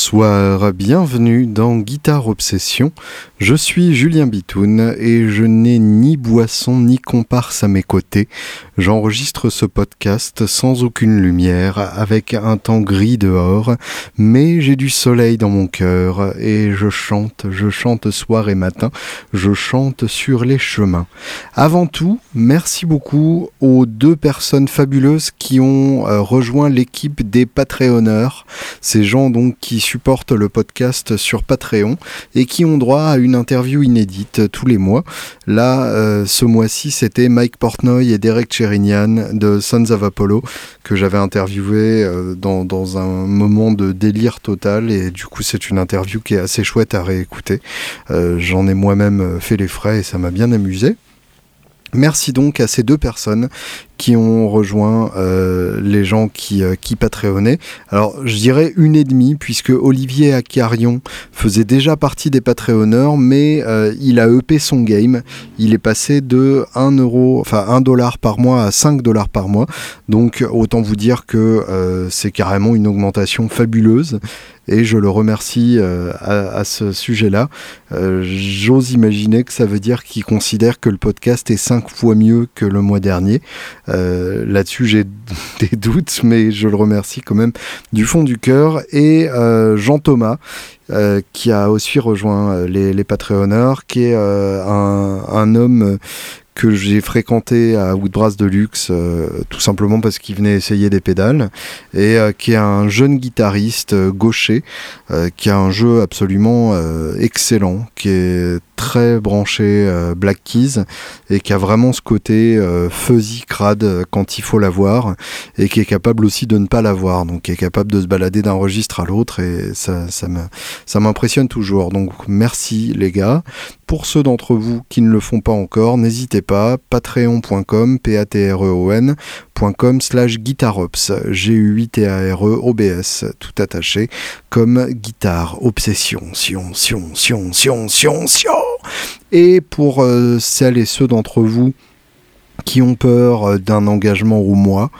Bonsoir, bienvenue dans Guitar Obsession. Je suis Julien Bitoun et je n'ai ni boisson ni comparse à mes côtés. J'enregistre ce podcast sans aucune lumière, avec un temps gris dehors, mais j'ai du soleil dans mon cœur et je chante soir et matin, je chante sur les chemins. Avant tout, merci beaucoup aux deux personnes fabuleuses qui ont rejoint l'équipe des Patreonneurs, ces gens donc qui supportent le podcast sur Patreon et qui ont droit à une interview inédite tous les mois. Là, ce mois-ci, c'était Mike Portnoy et Derek Sherinian de Sons of Apollo que j'avais interviewé dans un moment de délire total, et du coup c'est une interview qui est assez chouette à réécouter. J'en ai moi-même fait les frais et ça m'a bien amusé. Merci donc à ces deux personnes qui ont rejoint les gens qui patreonnaient. Alors je dirais 1,5, puisque Olivier Acarion faisait déjà partie des patreonneurs, mais il a uppé son game. Il est passé de 1 dollar par mois à 5 dollars par mois. Donc autant vous dire que c'est carrément une augmentation fabuleuse. Et je le remercie à ce sujet-là. J'ose imaginer que ça veut dire qu'il considère que le podcast est 5 fois mieux que le mois dernier. Là-dessus, j'ai des doutes, mais je le remercie quand même du fond du cœur. Et Jean-Thomas, qui a aussi rejoint les Patreonneurs, qui est un homme... que j'ai fréquenté à Woodbrass de Luxe, tout simplement parce qu'il venait essayer des pédales, et qui est un jeune guitariste gaucher, qui a un jeu absolument excellent, qui est très branché Black Keys, et qui a vraiment ce côté fuzzy crade quand il faut l'avoir, et qui est capable aussi de ne pas l'avoir, donc qui est capable de se balader d'un registre à l'autre, et ça m'impressionne toujours. Donc merci les gars. Pour ceux d'entre vous qui ne le font pas encore, n'hésitez pas, patreon.com/guitarops, G-U-I-T-A-R-E-O-B-S, tout attaché, comme Guitar Obsession, sion. Et pour celles et ceux d'entre vous qui ont peur d'un engagement au mois,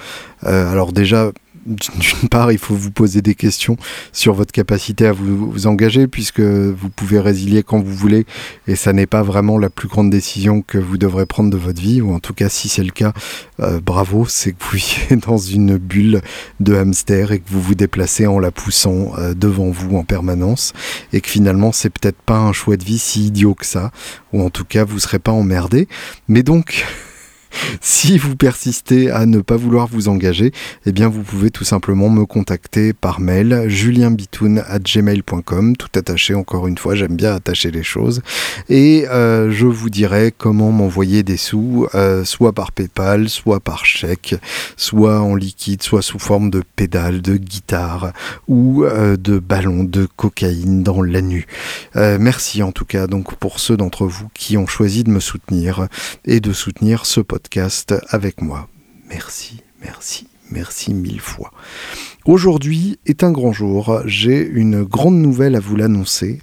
alors déjà... d'une part, il faut vous poser des questions sur votre capacité à vous engager, puisque vous pouvez résilier quand vous voulez, et ça n'est pas vraiment la plus grande décision que vous devrez prendre de votre vie, ou en tout cas, si c'est le cas, bravo, c'est que vous vivez dans une bulle de hamster et que vous vous déplacez en la poussant devant vous en permanence, et que finalement, c'est peut-être pas un choix de vie si idiot que ça, ou en tout cas, vous serez pas emmerdé. Mais donc... si vous persistez à ne pas vouloir vous engager, eh bien vous pouvez tout simplement me contacter par mail, julienbitoun@gmail.com, tout attaché encore une fois, j'aime bien attacher les choses, et je vous dirai comment m'envoyer des sous, soit par PayPal, soit par chèque, soit en liquide, soit sous forme de pédales, de guitare ou de ballons de cocaïne dans l'anus. Merci en tout cas donc pour ceux d'entre vous qui ont choisi de me soutenir et de soutenir ce podcast avec moi. Merci mille fois. Aujourd'hui est un grand jour, j'ai une grande nouvelle à vous l'annoncer.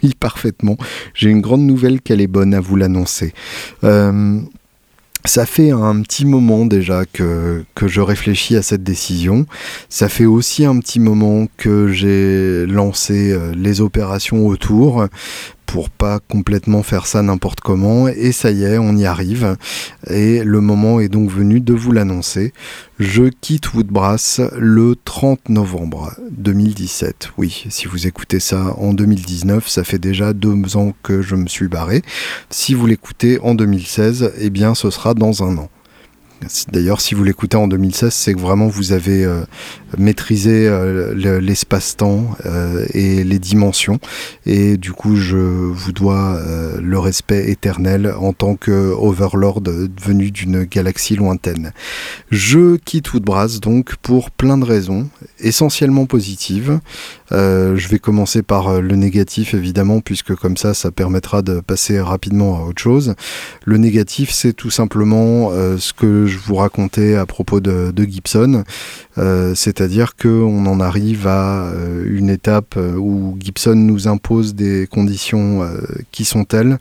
Oui, parfaitement, j'ai une grande nouvelle qu'elle est bonne à vous l'annoncer. Ça fait un petit moment déjà que je réfléchis à cette décision. Ça fait aussi un petit moment que j'ai lancé les opérations autour, pour pas complètement faire ça n'importe comment, et ça y est, on y arrive, et le moment est donc venu de vous l'annoncer. Je quitte Woodbrass le 30 novembre 2017, oui, si vous écoutez ça en 2019, ça fait déjà 2 ans que je me suis barré. Si vous l'écoutez en 2016, eh bien ce sera dans 1 an. D'ailleurs, si vous l'écoutez en 2016, c'est que vraiment vous avez maîtrisé l'espace-temps et les dimensions, et du coup je vous dois le respect éternel en tant que overlord venu d'une galaxie lointaine. Je quitte Woodbrass donc pour plein de raisons, essentiellement positives. Je vais commencer par le négatif évidemment, puisque comme ça permettra de passer rapidement à autre chose. Le négatif, c'est tout simplement ce que je vous racontais à propos de Gibson, c'est-à-dire qu'on en arrive à une étape où Gibson nous impose des conditions qui sont telles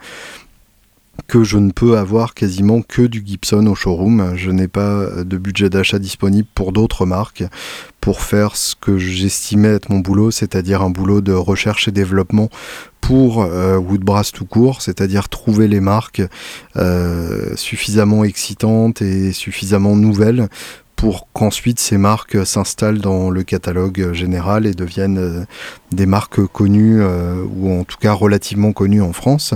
que je ne peux avoir quasiment que du Gibson au showroom. Je n'ai pas de budget d'achat disponible pour d'autres marques pour faire ce que j'estimais être mon boulot, c'est-à-dire un boulot de recherche et développement pour Woodbrass tout court, c'est-à-dire trouver les marques suffisamment excitantes et suffisamment nouvelles pour qu'ensuite ces marques s'installent dans le catalogue général et deviennent des marques connues, ou en tout cas relativement connues en France.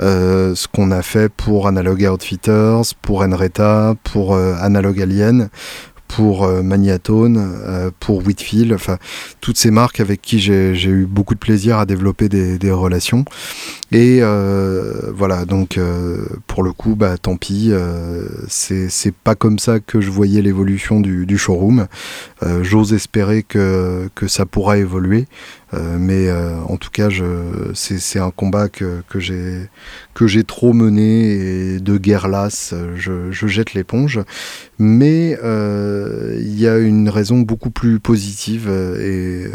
Ce qu'on a fait pour Analog Outfitters, pour Enreta, pour Analog Alien, pour Magnatone, pour Whitfield, enfin toutes ces marques avec qui j'ai eu beaucoup de plaisir à développer des relations. Et voilà, donc pour le coup, bah tant pis, c'est pas comme ça que je voyais l'évolution du showroom. J'ose espérer que ça pourra évoluer, mais en tout cas, c'est un combat que j'ai trop mené, et de guerre lasse, je jette l'éponge. Mais il y a une raison beaucoup plus positive, et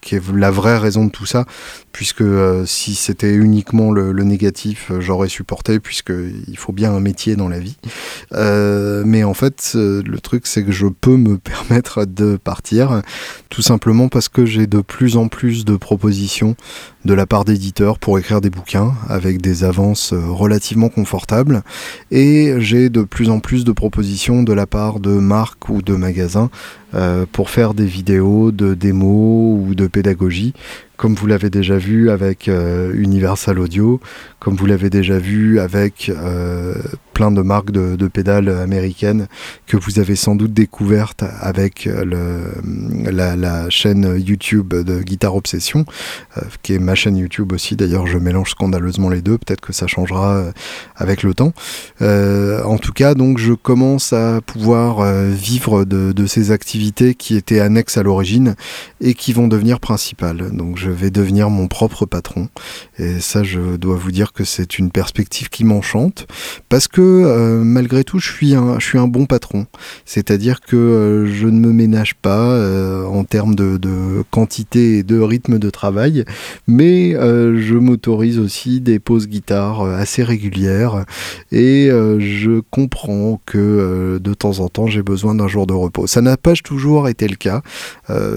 qui est la vraie raison de tout ça, puisque si c'était uniquement le négatif, j'aurais supporté, puisqu'il faut bien un métier dans la vie. Mais en fait, le truc, c'est que je peux me permettre de partir, tout simplement parce que j'ai de plus en plus de propositions de la part d'éditeurs pour écrire des bouquins avec des avances relativement confortables, et j'ai de plus en plus de propositions de la part de marques ou de magasins pour faire des vidéos de démos ou de pédagogie, comme vous l'avez déjà vu avec Universal Audio, comme vous l'avez déjà vu avec plein de marques de pédales américaines que vous avez sans doute découvertes avec la chaîne YouTube de Guitar Obsession, qui est ma chaîne YouTube aussi, d'ailleurs je mélange scandaleusement les deux, peut-être que ça changera avec le temps. En tout cas, donc je commence à pouvoir vivre de ces activités qui étaient annexes à l'origine et qui vont devenir principales. Donc je vais devenir mon propre patron, et ça, je dois vous dire que c'est une perspective qui m'enchante, parce que malgré tout, je suis un bon patron, c'est-à-dire que je ne me ménage pas en termes de quantité et de rythme de travail, mais je m'autorise aussi des pauses guitare assez régulières, et je comprends que de temps en temps j'ai besoin d'un jour de repos. Ça n'a pas toujours été le cas,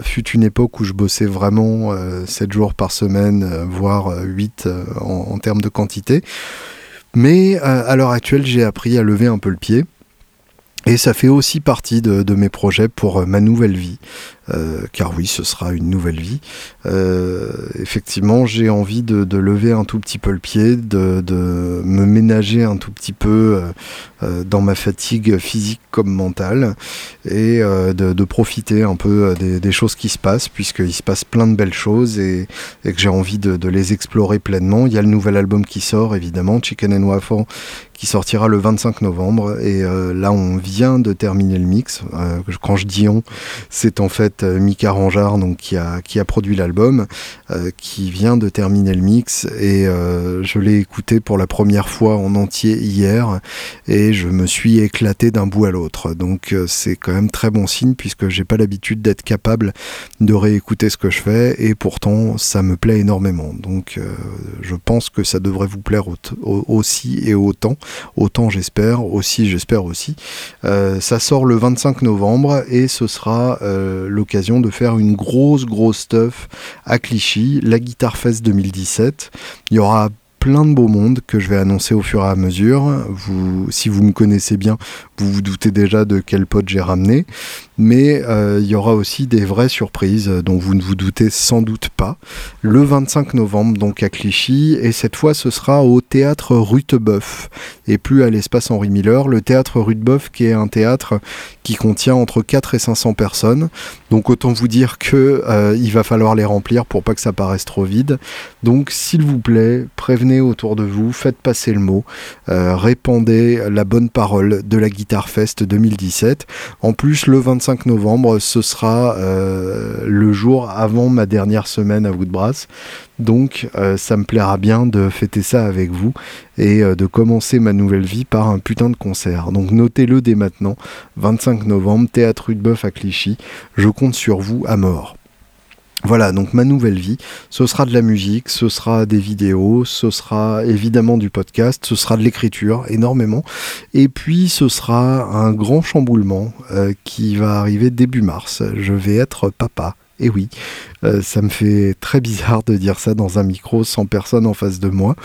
fut une époque où je bossais vraiment 7 jours par semaine, voire 8 en termes de quantité. Mais à l'heure actuelle, j'ai appris à lever un peu le pied. Et ça fait aussi partie de mes projets pour ma nouvelle vie. Car oui, ce sera une nouvelle vie. Effectivement, j'ai envie de lever un tout petit peu le pied, de me ménager un tout petit peu dans ma fatigue physique comme mentale, et de profiter un peu des choses qui se passent, puisqu'il se passe plein de belles choses, et que j'ai envie de les explorer pleinement. Il y a le nouvel album qui sort, évidemment, Chicken and Waffle, qui sortira le 25 novembre, et là on vient de terminer le mix. Quand je dis on, c'est en fait Mika Rangard, donc, qui a produit l'album, qui vient de terminer le mix, et je l'ai écouté pour la première fois en entier hier, et je me suis éclaté d'un bout à l'autre. Donc c'est quand même très bon signe, puisque j'ai pas l'habitude d'être capable de réécouter ce que je fais, et pourtant ça me plaît énormément. Donc je pense que ça devrait vous plaire aussi et autant j'espère aussi. Ça sort le 25 novembre, et ce sera l'occasion de faire une grosse stuff à Clichy, la Guitar Fest 2017. Il y aura plein de beaux mondes que je vais annoncer au fur et à mesure. Si vous me connaissez bien, vous vous doutez déjà de quel pote j'ai ramené, mais il y aura aussi des vraies surprises dont vous ne vous doutez sans doute pas. Le 25 novembre, donc à Clichy, et cette fois ce sera au Théâtre Rutebeuf, et plus à l'espace Henri Miller. Le Théâtre Rutebeuf, qui est un théâtre qui contient entre 4 et 500 personnes, donc autant vous dire que il va falloir les remplir pour pas que ça paraisse trop vide. Donc s'il vous plaît, prévenez autour de vous, faites passer le mot, répandez la bonne parole de la Guitar Fest 2017. En plus, le 25 novembre, ce sera le jour avant ma dernière semaine à Woodbrass, donc ça me plaira bien de fêter ça avec vous, et de commencer ma nouvelle vie par un putain de concert. Donc notez-le dès maintenant, 25 novembre, Théâtre Rutebeuf à Clichy, je compte sur vous à mort. Voilà, donc ma nouvelle vie, ce sera de la musique, ce sera des vidéos, ce sera évidemment du podcast, ce sera de l'écriture, énormément. Et puis ce sera un grand chamboulement qui va arriver début mars. Je vais être papa. Et oui, ça me fait très bizarre de dire ça dans un micro sans personne en face de moi.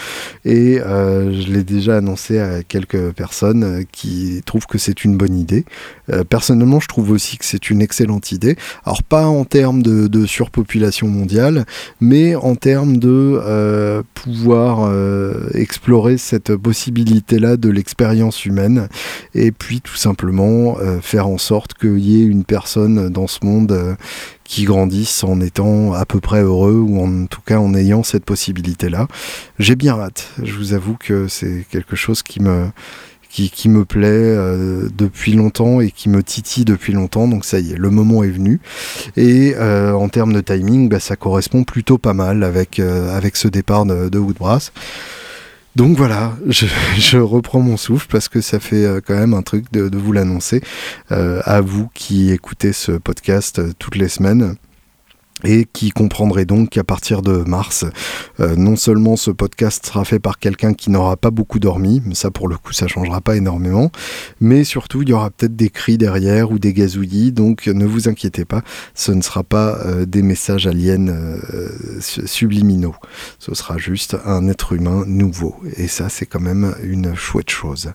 Et je l'ai déjà annoncé à quelques personnes qui trouvent que c'est une bonne idée. Personnellement, je trouve aussi que c'est une excellente idée. Alors pas en termes de surpopulation mondiale, mais en termes de pouvoir explorer cette possibilité-là de l'expérience humaine. Et puis tout simplement faire en sorte qu'il y ait une personne dans ce monde qui grandissent en étant à peu près heureux, ou en tout cas en ayant cette possibilité-là. J'ai bien hâte. Je vous avoue que c'est quelque chose qui me plaît depuis longtemps et qui me titille depuis longtemps. Donc ça y est, le moment est venu. Et en termes de timing, bah, ça correspond plutôt pas mal avec ce départ de Woodbrass. Donc voilà, je reprends mon souffle parce que ça fait quand même un truc de vous l'annoncer à vous qui écoutez ce podcast toutes les semaines et qui comprendrez donc qu'à partir de mars, non seulement ce podcast sera fait par quelqu'un qui n'aura pas beaucoup dormi, mais ça pour le coup ça changera pas énormément, mais surtout il y aura peut-être des cris derrière ou des gazouillis, donc ne vous inquiétez pas, ce ne sera pas des messages aliens subliminaux, ce sera juste un être humain nouveau, et ça c'est quand même une chouette chose.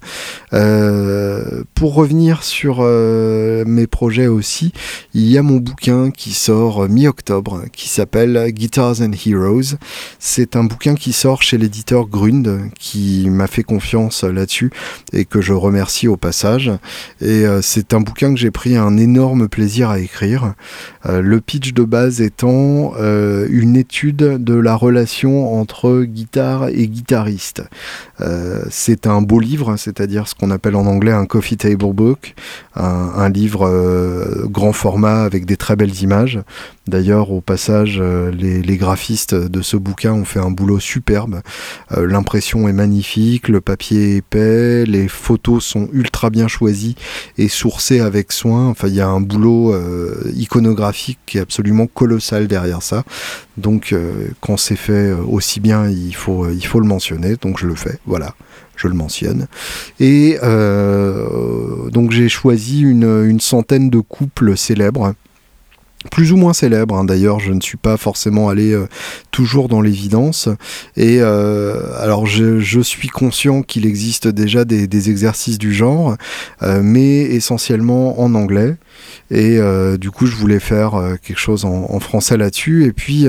Pour revenir sur mes projets aussi, il y a mon bouquin qui sort mi-octobre, qui s'appelle Guitars and Heroes. C'est un bouquin qui sort chez l'éditeur Grund, qui m'a fait confiance là-dessus et que je remercie au passage. Et c'est un bouquin que j'ai pris un énorme plaisir à écrire. Le pitch de base étant une étude de la relation entre guitare et guitariste. C'est un beau livre, c'est-à-dire ce qu'on appelle en anglais un coffee table book, un livre grand format avec des très belles images. D'ailleurs, au passage, les graphistes de ce bouquin ont fait un boulot superbe. L'impression est magnifique, le papier est épais, les photos sont ultra bien choisies et sourcées avec soin. Enfin, il y a un boulot iconographique qui est absolument colossal derrière ça. Donc, quand c'est fait aussi bien, il faut le mentionner. Donc, je le fais, voilà. Je le mentionne. Et donc, j'ai choisi une centaine de couples célèbres. Plus ou moins célèbre, hein. D'ailleurs je ne suis pas forcément allé toujours dans l'évidence, et alors je suis conscient qu'il existe déjà des exercices du genre, mais essentiellement en anglais, et du coup je voulais faire quelque chose en français là-dessus, et puis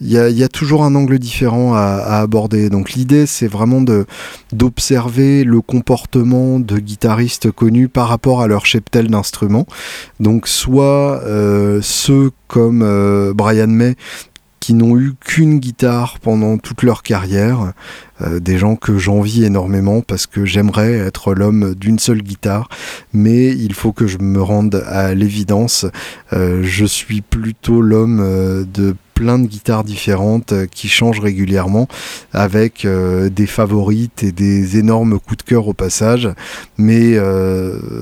il y a toujours un angle différent à aborder. Donc l'idée c'est vraiment d'observer le comportement de guitaristes connus par rapport à leur cheptel d'instruments, donc soit ceux comme Brian May qui n'ont eu qu'une guitare pendant toute leur carrière, des gens que j'envie énormément parce que j'aimerais être l'homme d'une seule guitare, mais il faut que je me rende à l'évidence, je suis plutôt l'homme de plein de guitares différentes qui changent régulièrement, avec des favorites et des énormes coups de cœur au passage, mais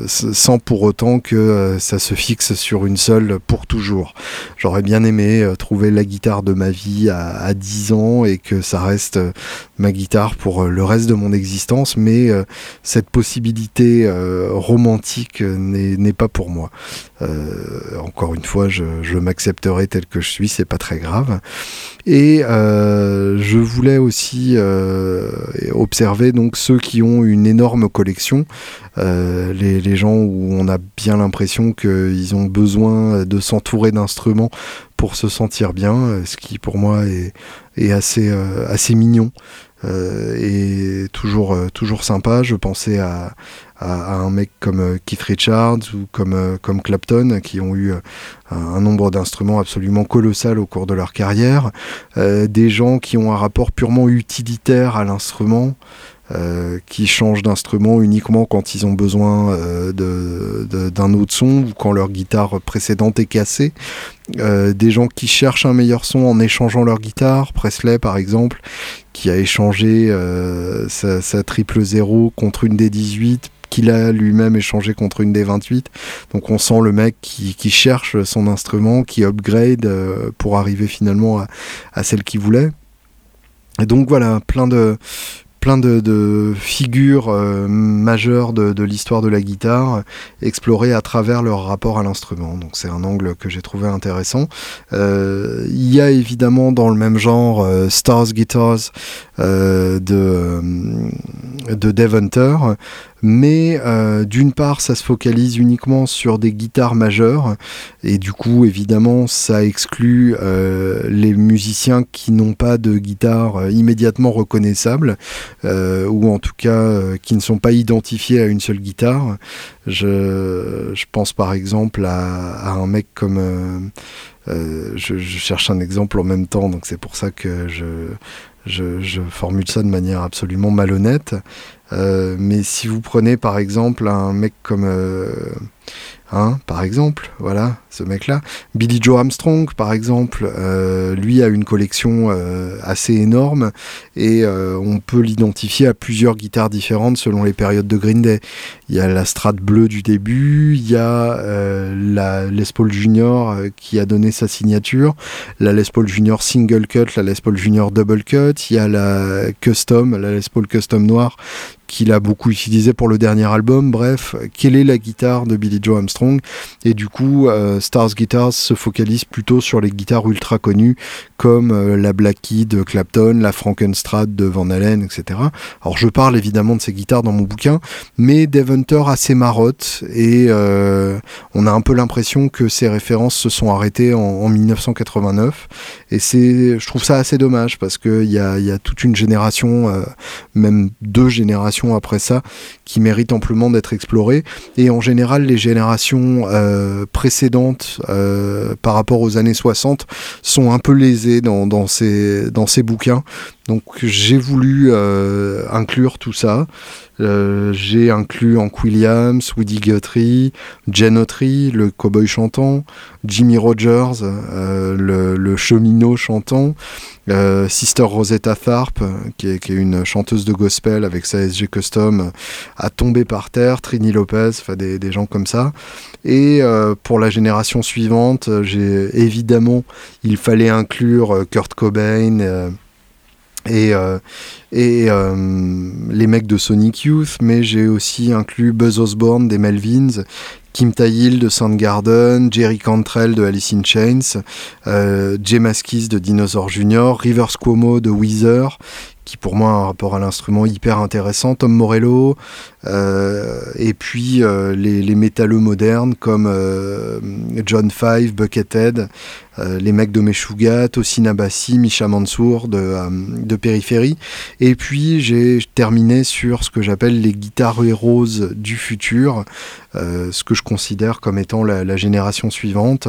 sans pour autant que ça se fixe sur une seule pour toujours. J'aurais bien aimé trouver la guitare de ma vie à 10 ans et que ça reste ma guitare pour le reste de mon existence, mais cette possibilité romantique n'est pas pour moi. Encore une fois, je m'accepterai tel que je suis, c'est pas très grave. Et je voulais aussi observer donc ceux qui ont une énorme collection, les gens où on a bien l'impression qu'ils ont besoin de s'entourer d'instruments pour se sentir bien, ce qui pour moi est assez mignon et toujours sympa. Je pensais à un mec comme Keith Richards ou comme Clapton, qui ont eu un nombre d'instruments absolument colossal au cours de leur carrière, des gens qui ont un rapport purement utilitaire à l'instrument, qui changent d'instrument uniquement quand ils ont besoin d'un autre son ou quand leur guitare précédente est cassée, des gens qui cherchent un meilleur son en échangeant leur guitare. Presley par exemple, qui a échangé sa 000 contre une D18, qu'il a lui-même échangé contre une des 28. Donc on sent le mec qui cherche son instrument, qui upgrade pour arriver finalement à celle qu'il voulait. Et donc voilà, plein de figures majeures de l'histoire de la guitare explorées à travers leur rapport à l'instrument. Donc c'est un angle que j'ai trouvé intéressant. Il y a évidemment dans le même genre Stars Guitars de Dave Hunter, mais d'une part ça se focalise uniquement sur des guitares majeures et du coup évidemment ça exclut les musiciens qui n'ont pas de guitare immédiatement reconnaissable ou en tout cas qui ne sont pas identifiés à une seule guitare. Je pense par exemple à un mec comme je cherche un exemple en même temps, donc c'est pour ça que je formule ça de manière absolument malhonnête. Mais si vous prenez par exemple un mec comme ce mec-là, Billy Joe Armstrong par exemple, lui a une collection assez énorme et on peut l'identifier à plusieurs guitares différentes selon les périodes de Green Day. Il y a la Strat bleue du début, il y a la Les Paul Junior qui a donné sa signature, la Les Paul Junior Single Cut, la Les Paul Junior Double Cut, il y a la Les Paul Custom noire qu'il a beaucoup utilisé pour le dernier album. Bref, quelle est la guitare de Billy Joe Armstrong? Et du coup, Stars Guitars se focalise plutôt sur les guitares ultra connues comme la Blackie de Clapton, la Frankenstrat de Van Halen, etc. Alors je parle évidemment de ces guitares dans mon bouquin, mais Dave Hunter a ses marottes et on a un peu l'impression que ses références se sont arrêtées en 1989 et je trouve ça assez dommage parce qu'il y a toute une génération, même deux générations après ça, qui mérite amplement d'être explorée. Et en général, les générations précédentes par rapport aux années 60 sont un peu lésées dans ces bouquins. Donc j'ai voulu inclure tout ça. J'ai inclus Hank Williams, Woody Guthrie, Gene Autry, le cowboy chantant, Jimmy Rogers, le cheminot chantant, Sister Rosetta Tharpe, qui est une chanteuse de gospel avec sa SG Custom à tomber par terre, Trini Lopez, des gens comme ça. Et pour la génération suivante, il fallait inclure Kurt Cobain, et les mecs de Sonic Youth, mais j'ai aussi inclus Buzz Osborne des Melvins, Kim Tahill de Soundgarden, Jerry Cantrell de Alice in Chains, Jay Mascis de Dinosaur Jr., Rivers Cuomo de Weezer, qui pour moi a un rapport à l'instrument hyper intéressant, Tom Morello, et puis les métalleux modernes comme John Five, Buckethead, les mecs de Meshuggah, Tosin Abassi, Misha Mansour de Périphérie. Et puis j'ai terminé sur ce que j'appelle les guitares heroes du futur, ce que je considère comme étant la génération suivante,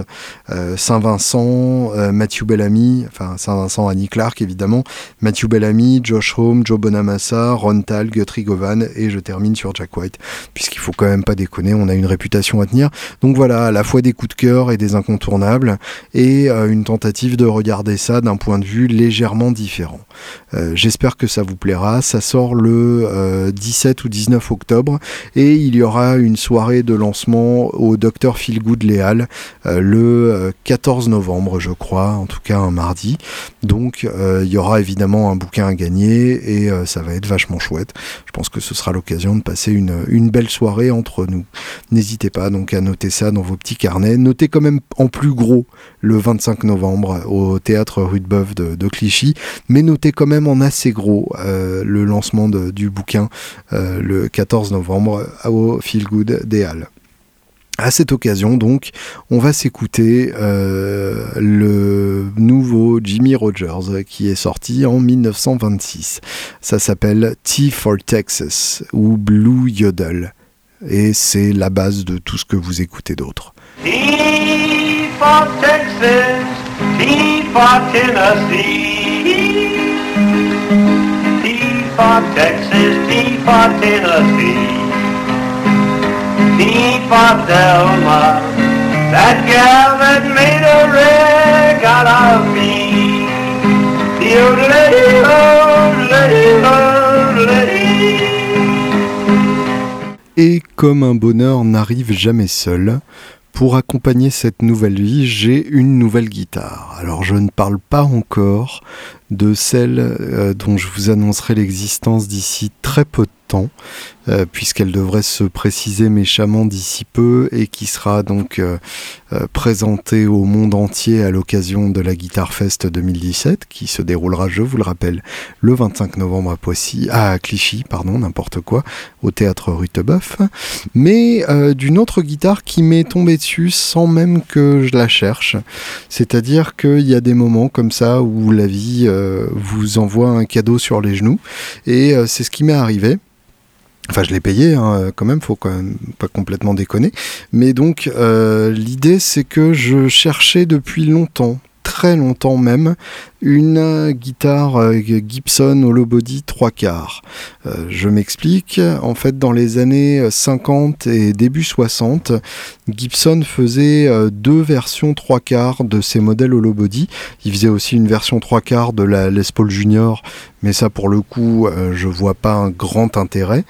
Saint-Vincent, Matthew Bellamy, enfin Saint-Vincent, Annie Clark évidemment, Matthew Bellamy, Josh Homme, Joe Bonamassa, Ron Tal, Guthrie Govan, et je termine sur Jack White, puisqu'il faut quand même pas déconner, on a une réputation à tenir. Donc voilà, à la fois des coups de cœur et des incontournables, et une tentative de regarder ça d'un point de vue légèrement différent. J'espère que ça vous plaira. Ça sort le 17 ou 19 octobre, et il y aura une soirée de lancement au Dr Feelgood Les Halles le 14 novembre, je crois, en tout cas un mardi. Donc il y aura évidemment un bouquin à gagner et ça va être vachement chouette. Je pense que ce sera l'occasion de passer une belle soirée entre nous. N'hésitez pas donc à noter ça dans vos petits carnets. Notez quand même en plus gros le 25 novembre au Théâtre Rutebeuf de Clichy, mais notez quand même en assez gros le lancement du bouquin le 14 novembre au Feelgood des Halles. À cette occasion, donc, on va s'écouter le nouveau Jimmy Rogers qui est sorti en 1926. Ça s'appelle Tea for Texas ou Blue Yodel. Et c'est la base de tout ce que vous écoutez d'autre. Tea for Texas, tea for Tennessee. Tea for Texas, tea for Tennessee. Tea for Thelma, that gal that made a rag out of me. Et comme un bonheur n'arrive jamais seul, pour accompagner cette nouvelle vie, j'ai une nouvelle guitare. Alors je ne parle pas encore de celle dont je vous annoncerai l'existence d'ici très peu de temps, puisqu'elle devrait se préciser méchamment d'ici peu et qui sera donc présentée au monde entier à l'occasion de la Guitar Fest 2017, qui se déroulera, je vous le rappelle, le 25 novembre à Poissy, à Clichy, pardon, n'importe quoi, au Théâtre Rutebeuf, mais d'une autre guitare qui m'est tombée dessus sans même que je la cherche. C'est-à-dire qu'il y a des moments comme ça où la vie vous envoie un cadeau sur les genoux, et c'est ce qui m'est arrivé. Enfin, je l'ai payé, hein, quand même, faut quand même pas complètement déconner. Mais donc, l'idée, c'est que je cherchais depuis longtemps, très longtemps même, une guitare Gibson hollow body 3/4. Je m'explique. En fait, dans les années 50 et début 60, Gibson faisait deux versions 3/4 de ses modèles hollow body. Il faisait aussi une version 3/4 de la Les Paul Junior, mais ça, pour le coup, je vois pas un grand intérêt.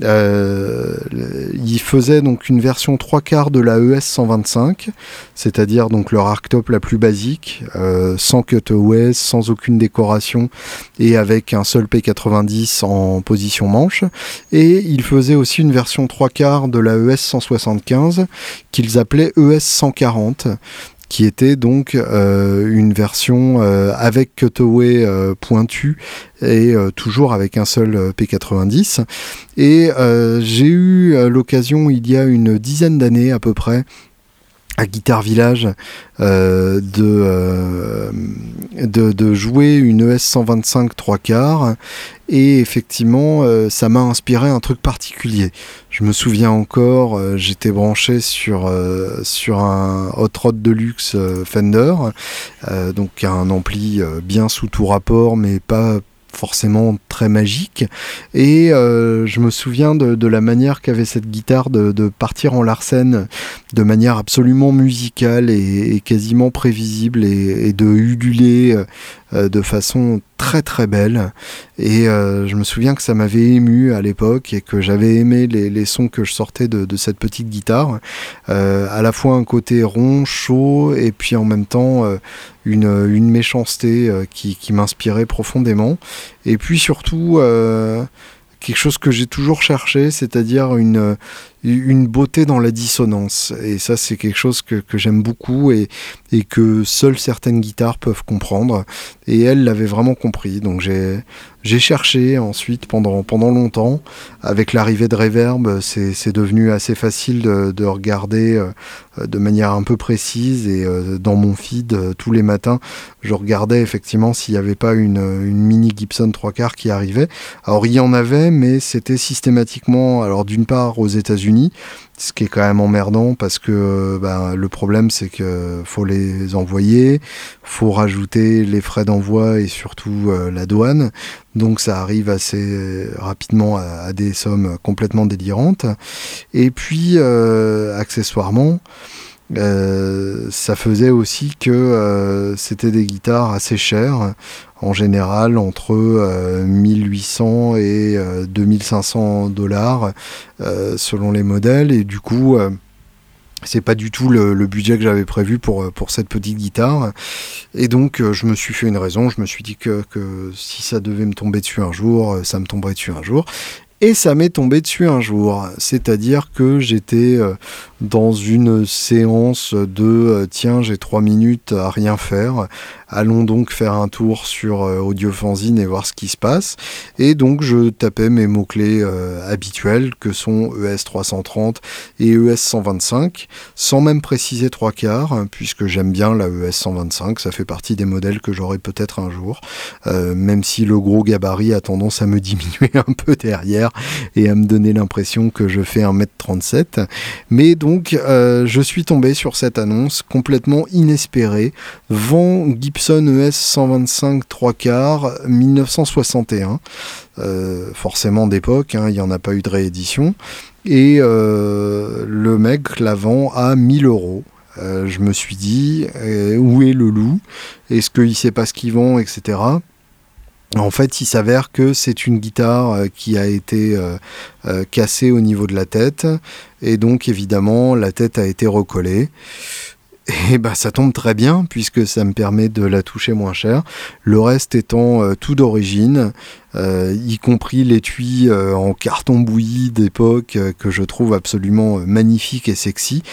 Il faisait donc une version 3/4 de la ES 125, c'est-à-dire donc leur archtop la plus basique, sans cutaway, sans aucune décoration et avec un seul P90 en position manche, et il faisait aussi une version 3/4 de la ES 175 qu'ils appelaient ES 140, qui était donc une version avec cutaway pointu et toujours avec un seul P90. Et j'ai eu l'occasion il y a une dizaine d'années à peu près à Guitar Village de jouer une ES 125 3/4, et effectivement ça m'a inspiré un truc particulier. Je me souviens encore, j'étais branché sur un Hot Rod de luxe Fender, donc un ampli bien sous tout rapport mais pas forcément très magique, et je me souviens de la manière qu'avait cette guitare de partir en Larsen de manière absolument musicale et quasiment prévisible, et de ululer de façon très très belle, et je me souviens que ça m'avait ému à l'époque et que j'avais aimé les sons que je sortais de cette petite guitare, à la fois un côté rond, chaud, et puis en même temps une méchanceté qui m'inspirait profondément, et puis surtout quelque chose que j'ai toujours cherché, c'est-à-dire une beauté dans la dissonance. Et ça, c'est quelque chose que j'aime beaucoup et que seules certaines guitares peuvent comprendre. Et elle l'avait vraiment compris. Donc j'ai cherché ensuite pendant longtemps. Avec l'arrivée de Reverb, c'est devenu assez facile de regarder de manière un peu précise. Et dans mon feed, tous les matins, je regardais effectivement s'il n'y avait pas une mini Gibson 3/4 qui arrivait. Alors il y en avait, mais c'était systématiquement, alors d'une part aux États-Unis, ce qui est quand même emmerdant parce que le problème, c'est que faut les envoyer, faut rajouter les frais d'envoi et surtout la douane, donc ça arrive assez rapidement à des sommes complètement délirantes. Et puis accessoirement, ça faisait aussi que c'était des guitares assez chères, en général entre 1800 et $2500 selon les modèles, et du coup c'est pas du tout le budget que j'avais prévu pour cette petite guitare. Et donc je me suis fait une raison, je me suis dit que si ça devait me tomber dessus un jour, ça me tomberait dessus un jour. Et ça m'est tombé dessus un jour, c'est-à-dire que j'étais dans une séance de « tiens, j'ai 3 minutes à rien faire, allons donc faire un tour sur Audiofanzine et voir ce qui se passe ». Et donc je tapais mes mots-clés habituels que sont ES330 et ES125, sans même préciser 3/4, puisque j'aime bien la ES125, ça fait partie des modèles que j'aurai peut-être un jour, même si le gros gabarit a tendance à me diminuer un peu derrière, et à me donner l'impression que je fais 1m37. Mais donc je suis tombé sur cette annonce complètement inespérée: vend Gibson ES 125 3/4 1961. Forcément d'époque, hein, il n'y en a pas eu de réédition, et le mec la vend à 1 000 €. Je me suis dit, où est le loup? Est-ce qu'il ne sait pas ce qu'il vend, etc. En fait, il s'avère que c'est une guitare qui a été cassée au niveau de la tête, et donc évidemment la tête a été recollée. Et bah, ça tombe très bien puisque ça me permet de la toucher moins cher. Le reste étant tout d'origine, y compris l'étui en carton bouilli d'époque que je trouve absolument magnifique et sexy.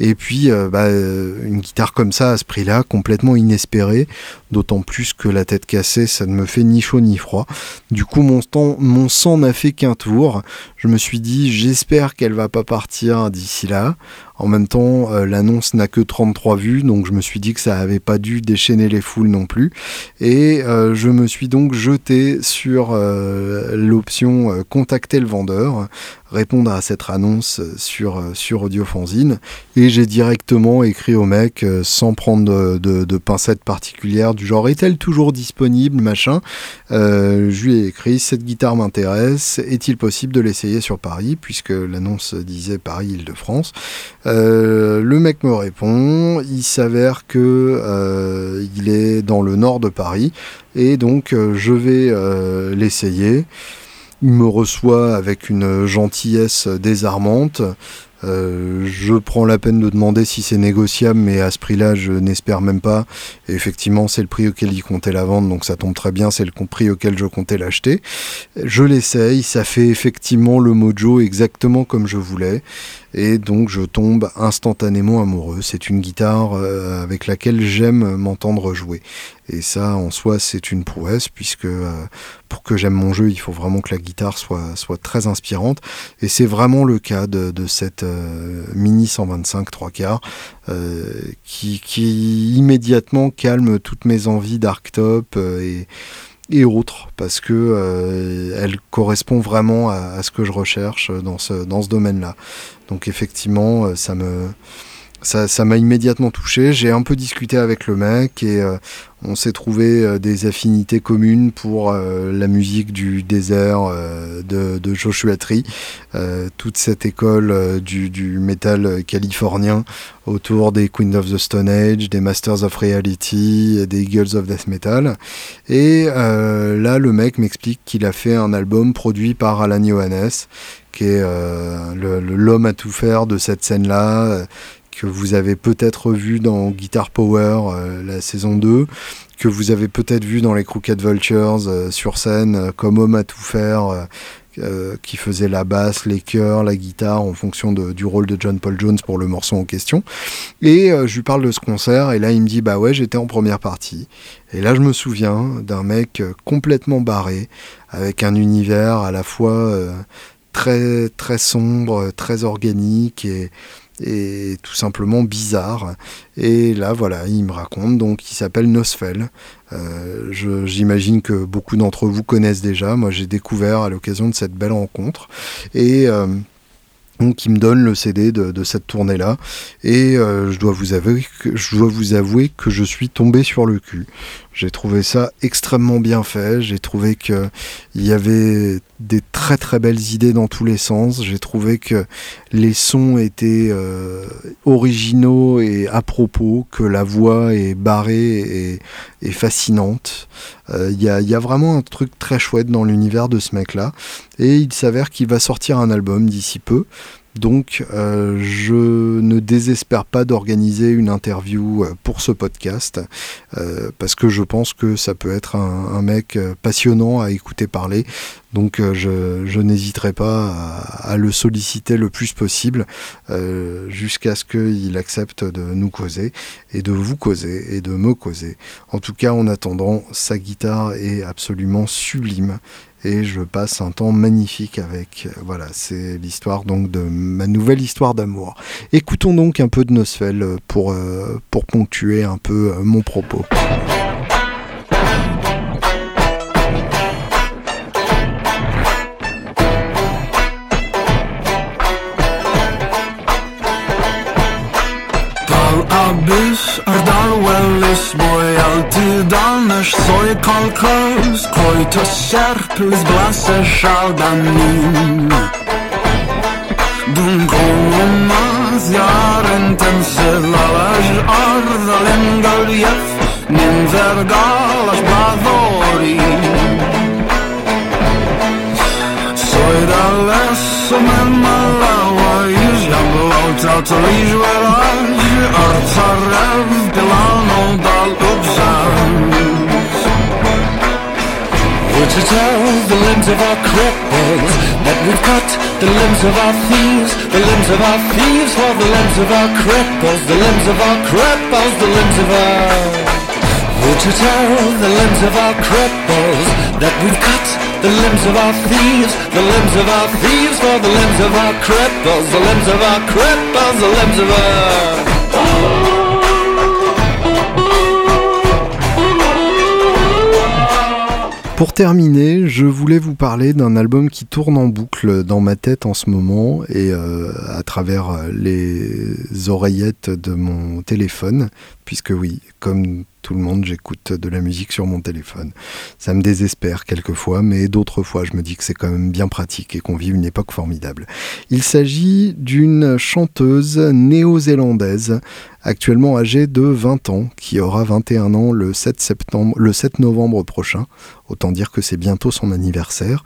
Et puis une guitare comme ça à ce prix-là, complètement inespérée, d'autant plus que la tête cassée, ça ne me fait ni chaud ni froid. Du coup, mon sang n'a fait qu'un tour. Je me suis dit, j'espère qu'elle va pas partir d'ici là. En même temps, l'annonce n'a que 33 vues, donc je me suis dit que ça n'avait pas dû déchaîner les foules non plus. Et je me suis donc jeté sur l'option « Contacter le vendeur », répondre à cette annonce sur Audiofanzine. Et j'ai directement écrit au mec sans prendre de pincettes particulières, du genre « Est-elle toujours disponible ?» machin. Je lui ai écrit « Cette guitare m'intéresse. Est-il possible de l'essayer sur Paris ?» puisque l'annonce disait « Paris-Île-de-France ». Le mec me répond, il s'avère que il est dans le nord de Paris et donc je vais l'essayer. Il me reçoit avec une gentillesse désarmante. Je prends la peine de demander si c'est négociable, mais à ce prix-là, je n'espère même pas. Et effectivement, c'est le prix auquel il comptait la vendre, donc ça tombe très bien, c'est le prix auquel je comptais l'acheter. Je l'essaye, ça fait effectivement le mojo exactement comme je voulais, et donc je tombe instantanément amoureux. C'est une guitare avec laquelle j'aime m'entendre jouer. Et ça, en soi, c'est une prouesse, puisque pour que j'aime mon jeu, il faut vraiment que la guitare soit très inspirante. Et c'est vraiment le cas de cette Mini 125 3/4 qui immédiatement calme toutes mes envies d'arctop et autres, parce que elle correspond vraiment à ce que je recherche dans ce domaine-là. Donc effectivement, ça m'a immédiatement touché. J'ai un peu discuté avec le mec et on s'est trouvé des affinités communes pour la musique du désert de Joshua Tree, toute cette école du métal californien autour des Queens of the Stone Age, des Masters of Reality, des Eagles of Death Metal. Et là, le mec m'explique qu'il a fait un album produit par Alan Johannes, qui est l'homme à tout faire de cette scène-là, que vous avez peut-être vu dans Guitar Power, la saison 2, que vous avez peut-être vu dans les Crooked Vultures sur scène, comme homme à tout faire, qui faisait la basse, les chœurs, la guitare, en fonction du rôle de John Paul Jones pour le morceau en question. Et je lui parle de ce concert, et là il me dit « Bah ouais, j'étais en première partie ». Et là je me souviens d'un mec complètement barré, avec un univers à la fois très, très sombre, très organique, et tout simplement bizarre. Et là voilà, il me raconte, donc il s'appelle Nosfell. J'imagine que beaucoup d'entre vous connaissent déjà. Moi j'ai découvert à l'occasion de cette belle rencontre, et donc il me donne le CD de cette tournée là, et je dois vous avouer que je suis tombé sur le cul. J'ai trouvé ça extrêmement bien fait, j'ai trouvé qu'il y avait des très très belles idées dans tous les sens, j'ai trouvé que les sons étaient originaux et à propos, que la voix est barrée et fascinante. Il y a vraiment un truc très chouette dans l'univers de ce mec-là, et il s'avère qu'il va sortir un album d'ici peu. Donc je ne désespère pas d'organiser une interview pour ce podcast, parce que je pense que ça peut être un mec passionnant à écouter parler. Donc je n'hésiterai pas à le solliciter le plus possible jusqu'à ce qu'il accepte de nous causer, et de vous causer, et de me causer. En tout cas, en attendant, sa guitare est absolument sublime. Et je passe un temps magnifique avec. Voilà, c'est l'histoire donc de ma nouvelle histoire d'amour. Écoutons donc un peu de Nosfell pour ponctuer un peu mon propos. Soy kalkos, koitos sharples blase shaldanin. Dun kolumaz yarın temsil alaj arzalim galyef, nin vergalaj bazorin. summer, my love, już jabłota, co liżła raz, orca rew, bielaną dal obrzęd. Would you tell the limbs of our cripples that we've cut the limbs of our thieves, the limbs of our thieves, or the limbs of our cripples, the limbs of our cripples, the limbs of our... Would you tell the limbs of our cripples that we've cut the limbs of our thieves, the limbs of our thieves, or the limbs of our cripples, the limbs of our cripples, the limbs of our... Pour terminer, je voulais vous parler d'un album qui tourne en boucle dans ma tête en ce moment et à travers les oreillettes de mon téléphone, puisque oui, comme tout le monde, j'écoute de la musique sur mon téléphone. Ça me désespère quelquefois, mais d'autres fois, je me dis que c'est quand même bien pratique et qu'on vit une époque formidable. Il s'agit d'une chanteuse néo-zélandaise, actuellement âgée de 20 ans, qui aura 21 ans le 7 novembre prochain. Autant dire que c'est bientôt son anniversaire.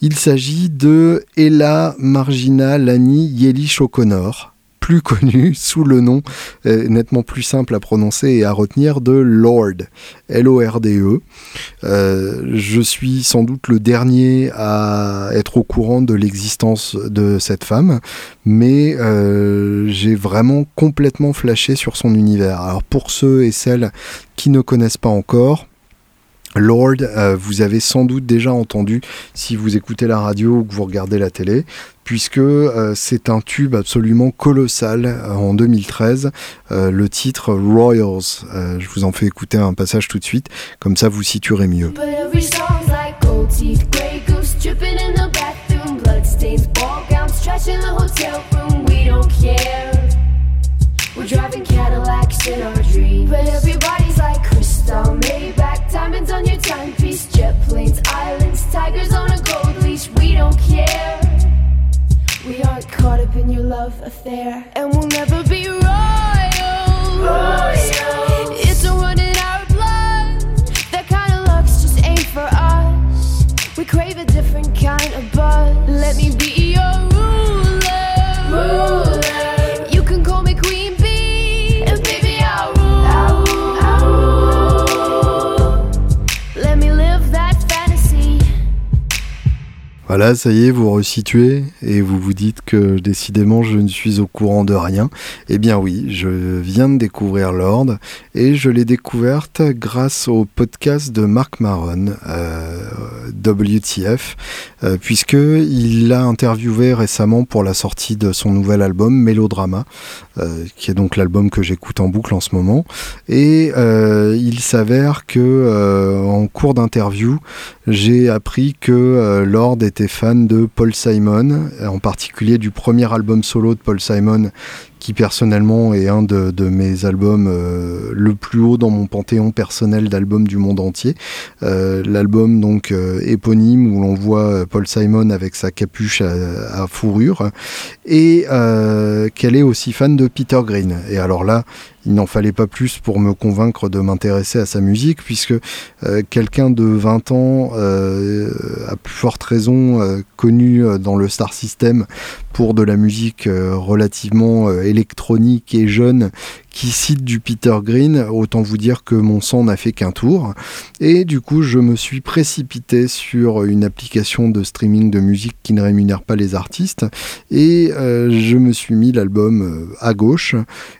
Il s'agit de Ella Margina Lani Yelich O'Connor, plus connue sous le nom nettement plus simple à prononcer et à retenir de Lorde, L-O-R-D-E. Je suis sans doute le dernier à être au courant de l'existence de cette femme, mais j'ai vraiment complètement flashé sur son univers. Alors pour ceux et celles qui ne connaissent pas encore, Lorde, vous avez sans doute déjà entendu si vous écoutez la radio ou que vous regardez la télé, puisque c'est un tube absolument colossal en 2013, le titre Royals. Je vous en fais écouter un passage tout de suite, comme ça vous situerez mieux. We're driving Cadillacs in our dreams, but everybody's like crystal Maybach, diamonds on your timepiece, jet planes, islands, tigers on a gold leash. We don't care. We aren't caught up in your love affair, and we'll never be royals. Royals. It's a run in our blood. That kind of luck's just ain't for us. We crave a different kind of buzz. Let me be your ruler. Ruler. Voilà, ça y est, vous resituez et vous vous dites que décidément je ne suis au courant de rien. Eh bien oui, je viens de découvrir Lorde et je l'ai découverte grâce au podcast de Marc Maron, WTF, puisqu'il l'a interviewé récemment pour la sortie de son nouvel album Mélodrama, qui est donc l'album que j'écoute en boucle en ce moment. Et il s'avère que en cours d'interview, j'ai appris que Lorde était fan de Paul Simon, en particulier du premier album solo de Paul Simon, qui personnellement est un de mes albums le plus haut dans mon panthéon personnel d'albums du monde entier. L'album donc éponyme où l'on voit Paul Simon avec sa capuche à fourrure, et qu'elle est aussi fan de Peter Green. Et alors là, il n'en fallait pas plus pour me convaincre de m'intéresser à sa musique, puisque quelqu'un de 20 ans a plus forte raison connu dans le star system pour de la musique relativement électronique et jeune qui cite du Peter Green, autant vous dire que mon sang n'a fait qu'un tour. Et du coup, je me suis précipité sur une application de streaming de musique qui ne rémunère pas les artistes, et je me suis mis l'album à gauche,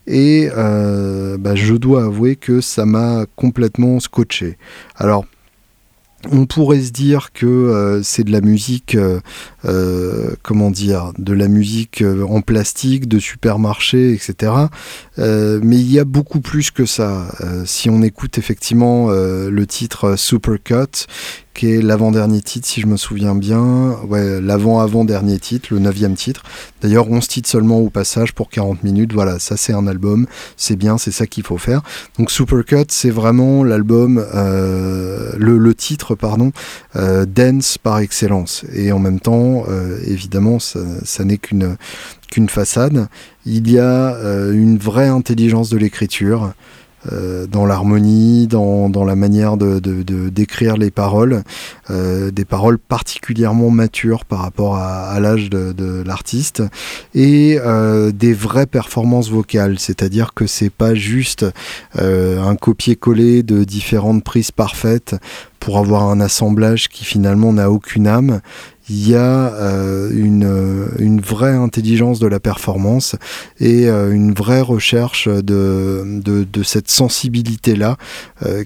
et je dois avouer que ça m'a complètement scotché. Alors, on pourrait se dire que c'est de la musique, en plastique, de supermarché, etc. Mais il y a beaucoup plus que ça. Si on écoute effectivement le titre Supercut, qui est l'avant-dernier titre, si je me souviens bien, ouais, l'avant-avant-dernier titre, le 9e titre. D'ailleurs, 11 titres seulement au passage pour 40 minutes. Voilà, ça c'est un album, c'est bien, c'est ça qu'il faut faire. Donc Supercut, c'est vraiment l'album, le titre, dance par excellence. Et en même temps, évidemment, ça n'est qu'une façade. Il y a une vraie intelligence de l'écriture. dans l'harmonie, dans la manière d'écrire les paroles, des paroles particulièrement matures par rapport à l'âge de l'artiste, et des vraies performances vocales, c'est-à-dire que c'est pas juste un copier-coller de différentes prises parfaites pour avoir un assemblage qui finalement n'a aucune âme. Il y a une vraie intelligence de la performance et une vraie recherche de cette sensibilité-là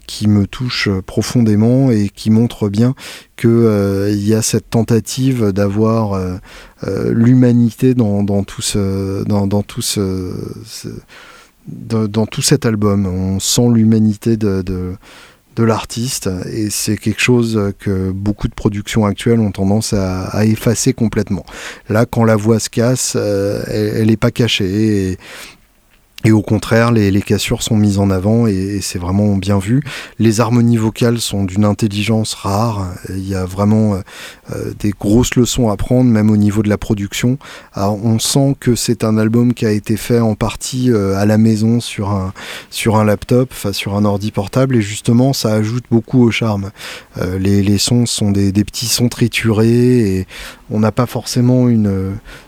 qui me touche profondément et qui montre bien qu'il y a cette tentative d'avoir l'humanité dans tout cet album. On sent l'humanité de l'artiste, et c'est quelque chose que beaucoup de productions actuelles ont tendance à effacer complètement. Là, quand la voix se casse, elle n'est pas cachée, et au contraire, les cassures sont mises en avant, et c'est vraiment bien vu. Les harmonies vocales sont d'une intelligence rare. Il y a vraiment des grosses leçons à prendre, même au niveau de la production. Alors, on sent que c'est un album qui a été fait en partie à la maison sur un laptop, enfin sur un ordi portable, et justement, ça ajoute beaucoup au charme. Les sons sont des petits sons triturés, et on n'a pas forcément une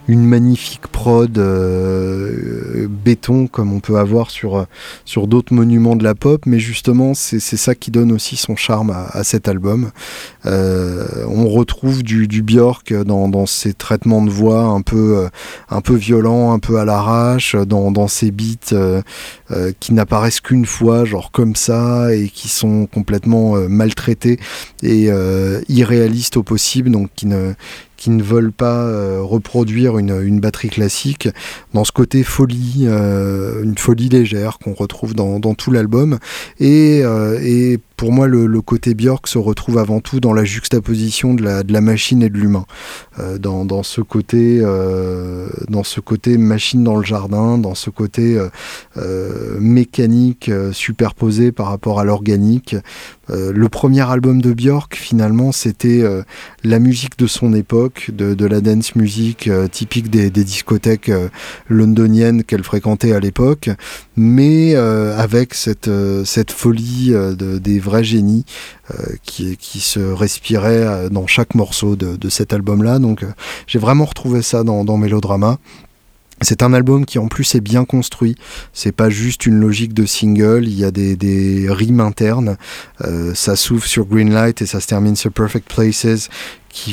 magnifique prod béton comme on peut avoir sur d'autres monuments de la pop, mais justement c'est ça qui donne aussi son charme à cet album. On retrouve du Björk dans ses traitements de voix un peu violents, un peu à l'arrache, dans ses beats qui n'apparaissent qu'une fois, genre comme ça, et qui sont complètement maltraités et irréalistes au possible, donc qui ne veulent pas reproduire une batterie classique, dans ce côté folie, une folie légère qu'on retrouve dans tout l'album. Et pour moi, le côté Björk se retrouve avant tout dans la juxtaposition de la machine et de l'humain, dans ce côté machine dans le jardin, dans ce côté mécanique superposé par rapport à l'organique. Le premier album de Björk, finalement, c'était la musique de son époque, de la dance music typique des discothèques londoniennes qu'elle fréquentait à l'époque, mais avec cette folie des vrais génies qui se respiraient dans chaque morceau de cet album-là. Donc j'ai vraiment retrouvé ça dans Mélodrama. C'est un album qui en plus est bien construit, c'est pas juste une logique de single, il y a des rimes internes, ça s'ouvre sur Greenlight et ça se termine sur Perfect Places, qui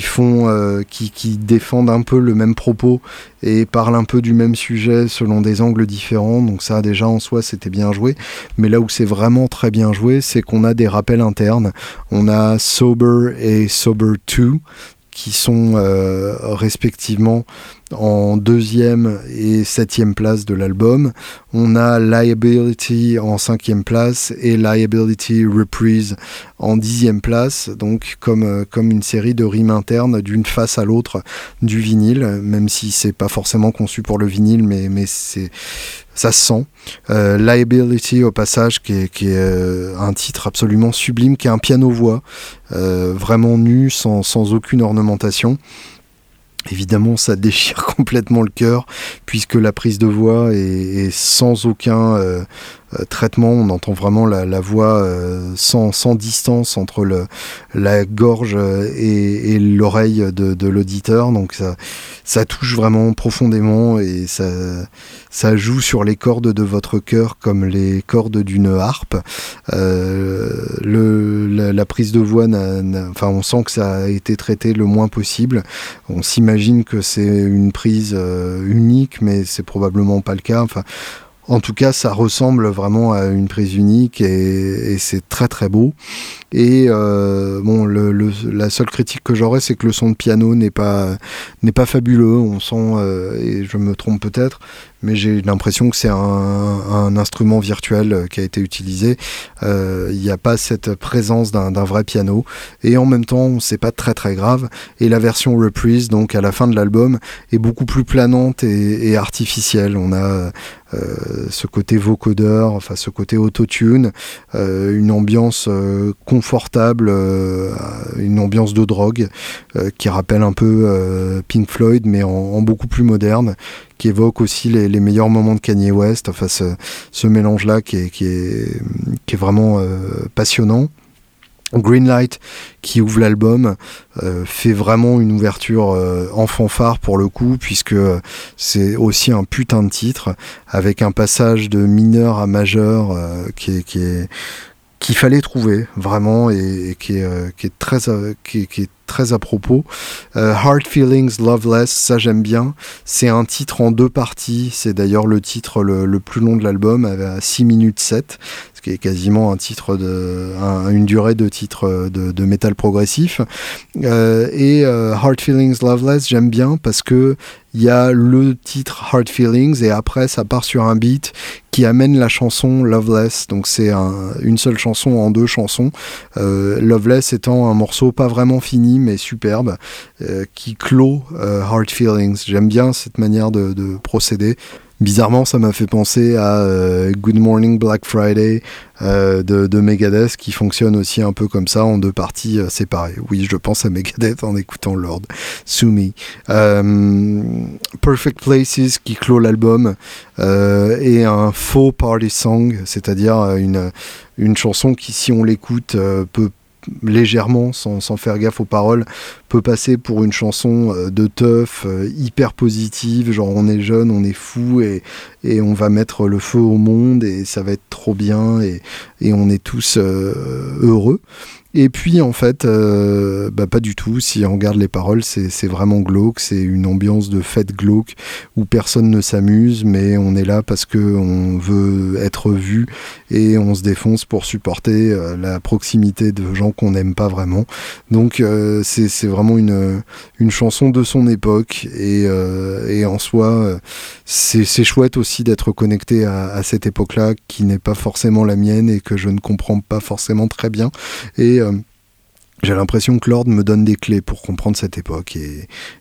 défendent un peu le même propos et parlent un peu du même sujet selon des angles différents. Donc ça, déjà, en soi, c'était bien joué. Mais là où c'est vraiment très bien joué, c'est qu'on a des rappels internes. On a Sober et Sober 2 qui sont respectivement en 2e et 7e place de l'album. On a Liability en 5e place et Liability Reprise en 10e place, donc comme une série de rimes internes d'une face à l'autre du vinyle, même si c'est pas forcément conçu pour le vinyle, mais ça se sent. Liability, au passage, qui est un titre absolument sublime, qui est un piano-voix, vraiment nu, sans aucune ornementation. Évidemment, ça déchire complètement le cœur, puisque la prise de voix est sans aucun traitement. On entend vraiment la voix sans distance entre la gorge et l'oreille de l'auditeur. Donc ça touche vraiment profondément, et ça joue sur les cordes de votre cœur comme les cordes d'une harpe. La prise de voix, enfin, on sent que ça a été traité le moins possible. On s'imagine que c'est une prise unique, mais c'est probablement pas le cas. Enfin, en tout cas, ça ressemble vraiment à une prise unique, et c'est très très beau. Et bon, la seule critique que j'aurais, c'est que le son de piano n'est pas fabuleux. On sent, et je me trompe peut-être, mais j'ai l'impression que c'est un instrument virtuel qui a été utilisé. Il n'y a pas cette présence d'un vrai piano, et en même temps c'est pas très très grave. Et la version reprise, donc à la fin de l'album, est beaucoup plus planante et artificielle. On a ce côté vocodeur, enfin ce côté autotune, une ambiance confortable, une ambiance de drogue qui rappelle un peu Pink Floyd, mais en beaucoup plus moderne, qui évoque aussi les les meilleurs moments de Kanye West, enfin ce mélange-là qui est vraiment passionnant. Greenlight qui ouvre l'album fait vraiment une ouverture en fanfare pour le coup, puisque c'est aussi un putain de titre avec un passage de mineur à majeur qu'il fallait trouver vraiment et qui est très à propos. Hard Feelings, Loveless, ça j'aime bien. C'est un titre en deux parties. C'est d'ailleurs le titre le plus long de l'album à 6 minutes 7, ce qui est quasiment un titre une durée de titre de métal progressif. Hard Feelings, Loveless, j'aime bien parce que il y a le titre Hard Feelings et après ça part sur un beat qui amène la chanson Loveless. Donc c'est une seule chanson en deux chansons. Loveless étant un morceau pas vraiment fini mais superbe qui clôt Hard Feelings. J'aime bien cette manière de procéder. Bizarrement, ça m'a fait penser à Good Morning Black Friday de Megadeth, qui fonctionne aussi un peu comme ça, en deux parties séparées. Oui, je pense à Megadeth en écoutant Lord, Sue Me. Perfect Places, qui clôt l'album, et un faux party song, c'est-à-dire une chanson qui, si on l'écoute, peut légèrement, sans faire gaffe aux paroles, peut passer pour une chanson de teuf, hyper positive, genre on est jeune, on est fou et on va mettre le feu au monde et ça va être trop bien et on est tous heureux. Et puis en fait, pas du tout. Si on regarde les paroles, c'est vraiment glauque. C'est une ambiance de fête glauque où personne ne s'amuse, mais on est là parce que on veut être vu et on se défonce pour supporter la proximité de gens qu'on n'aime pas vraiment. Donc c'est vraiment une chanson de son époque et en soi, c'est chouette aussi d'être connecté à cette époque-là qui n'est pas forcément la mienne et que je ne comprends pas forcément très bien. Et j'ai l'impression que Lord me donne des clés pour comprendre cette époque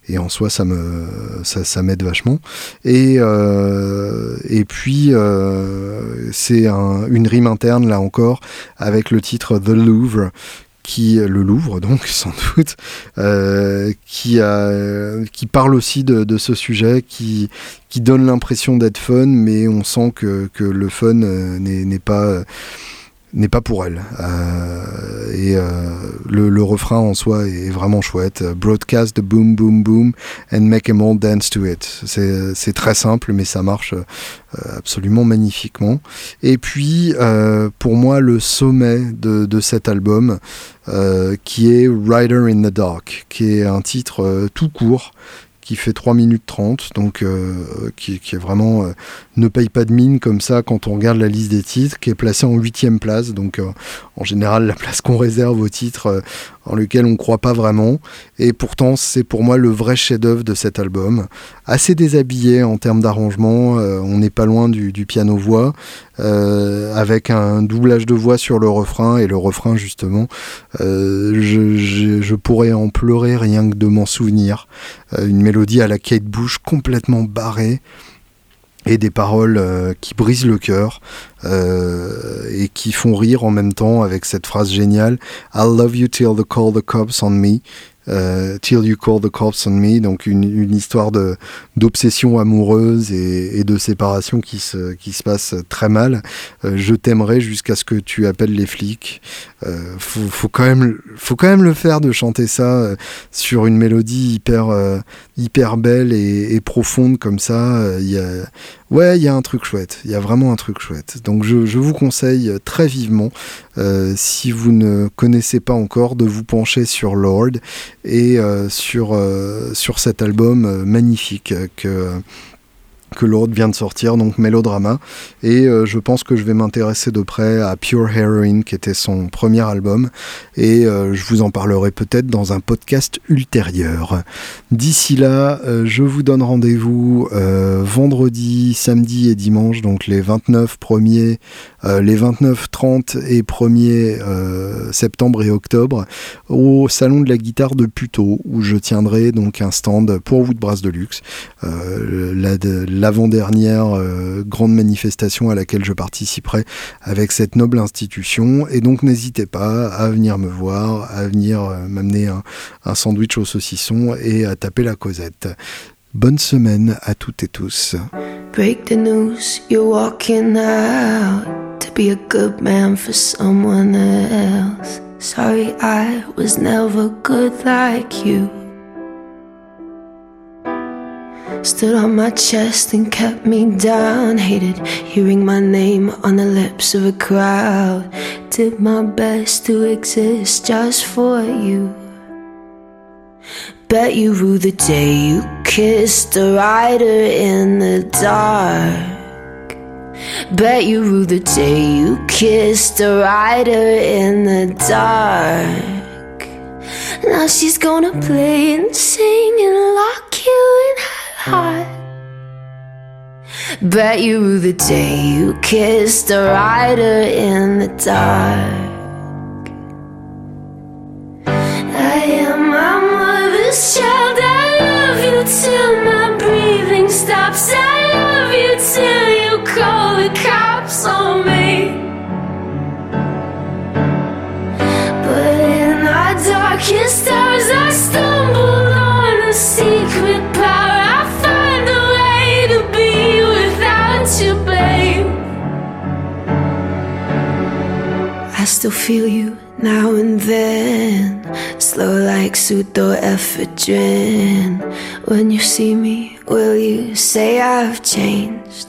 et en soi ça m'aide vachement et puis c'est une rime interne là encore avec le titre The Louvre donc sans doute qui parle aussi de ce sujet qui donne l'impression d'être fun mais on sent que le fun n'est pas pour elle le refrain en soi est vraiment chouette. Broadcast the boom boom boom and make them all dance to it. C'est très simple mais ça marche absolument magnifiquement. Et puis pour moi le sommet de cet album qui est Rider in the Dark, qui est un titre tout court qui fait 3 minutes 30, donc qui est vraiment ne paye pas de mine comme ça quand on regarde la liste des titres, qui est placé en 8e place, donc en général la place qu'on réserve aux titres en lequel on ne croit pas vraiment, et pourtant c'est pour moi le vrai chef-d'œuvre de cet album, assez déshabillé en termes d'arrangement, on n'est pas loin du piano-voix, avec un doublage de voix sur le refrain, et le refrain justement, je pourrais en pleurer rien que de m'en souvenir, une mélodie à la Kate Bush complètement barrée, et des paroles qui brisent le cœur et qui font rire en même temps avec cette phrase géniale « I'll love you till you call the cops on me ». Till You Call the Corpse on Me, donc une histoire d'obsession amoureuse et de séparation qui se passe très mal. Je t'aimerai jusqu'à ce que tu appelles les flics. Faut quand même le faire de chanter ça sur une mélodie hyper belle et profonde comme ça. Il y a un truc chouette. Il y a vraiment un truc chouette. Donc je vous conseille très vivement, si vous ne connaissez pas encore, de vous pencher sur Lord et sur cet album magnifique que Lord vient de sortir, donc Mélodrama, et je pense que je vais m'intéresser de près à Pure Heroine, qui était son premier album, et je vous en parlerai peut-être dans un podcast ultérieur. D'ici là, je vous donne rendez-vous vendredi, samedi et dimanche, donc les 29, 30 et 1er septembre et octobre, au Salon de la Guitare de Puteaux, où je tiendrai donc un stand pour Woodbrass de Luxe, l'avant-dernière grande manifestation à laquelle je participerai avec cette noble institution, et donc n'hésitez pas à venir me voir, à venir m'amener un sandwich au saucisson et à taper la causette. Bonne semaine à toutes et tous. Break the news, you're walking out to be a good man for someone else. Sorry, I was never good like you. Stood on my chest and kept me down. Hated hearing my name on the lips of a crowd. Did my best to exist just for you. Bet you rue the day you kissed a rider in the dark. Bet you rue the day you kissed a rider in the dark. Now she's gonna play and sing and lock you in her heart. Bet you rue the day you kissed a rider in the dark. I am my mother's child. I love you till my breathing stops. I love you till you call the cops on me. But in our darkest hours I stumbled on a secret power. I still feel you now and then, slow like pseudoephedrine. When you see me, will you say I've changed?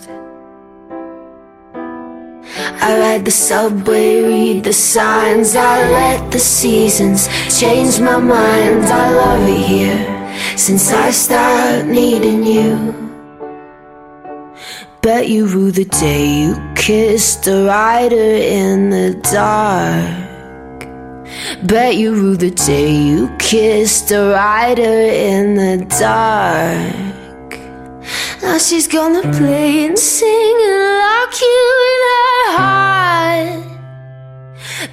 I ride the subway, read the signs. I let the seasons change my mind. I love it here since I started needing you. Bet you rue the day you kissed a rider in the dark. Bet you rue the day you kissed a rider in the dark. Now she's gonna play and sing and lock you in her heart.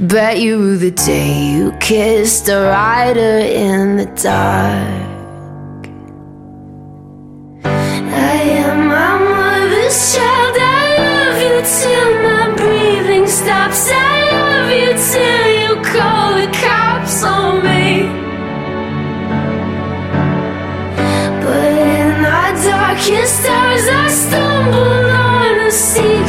Bet you rue the day you kissed a rider in the dark. I am my child, I love you till my breathing stops. I love you till you call the cops on me. But in our darkest hours I stumble on a sea.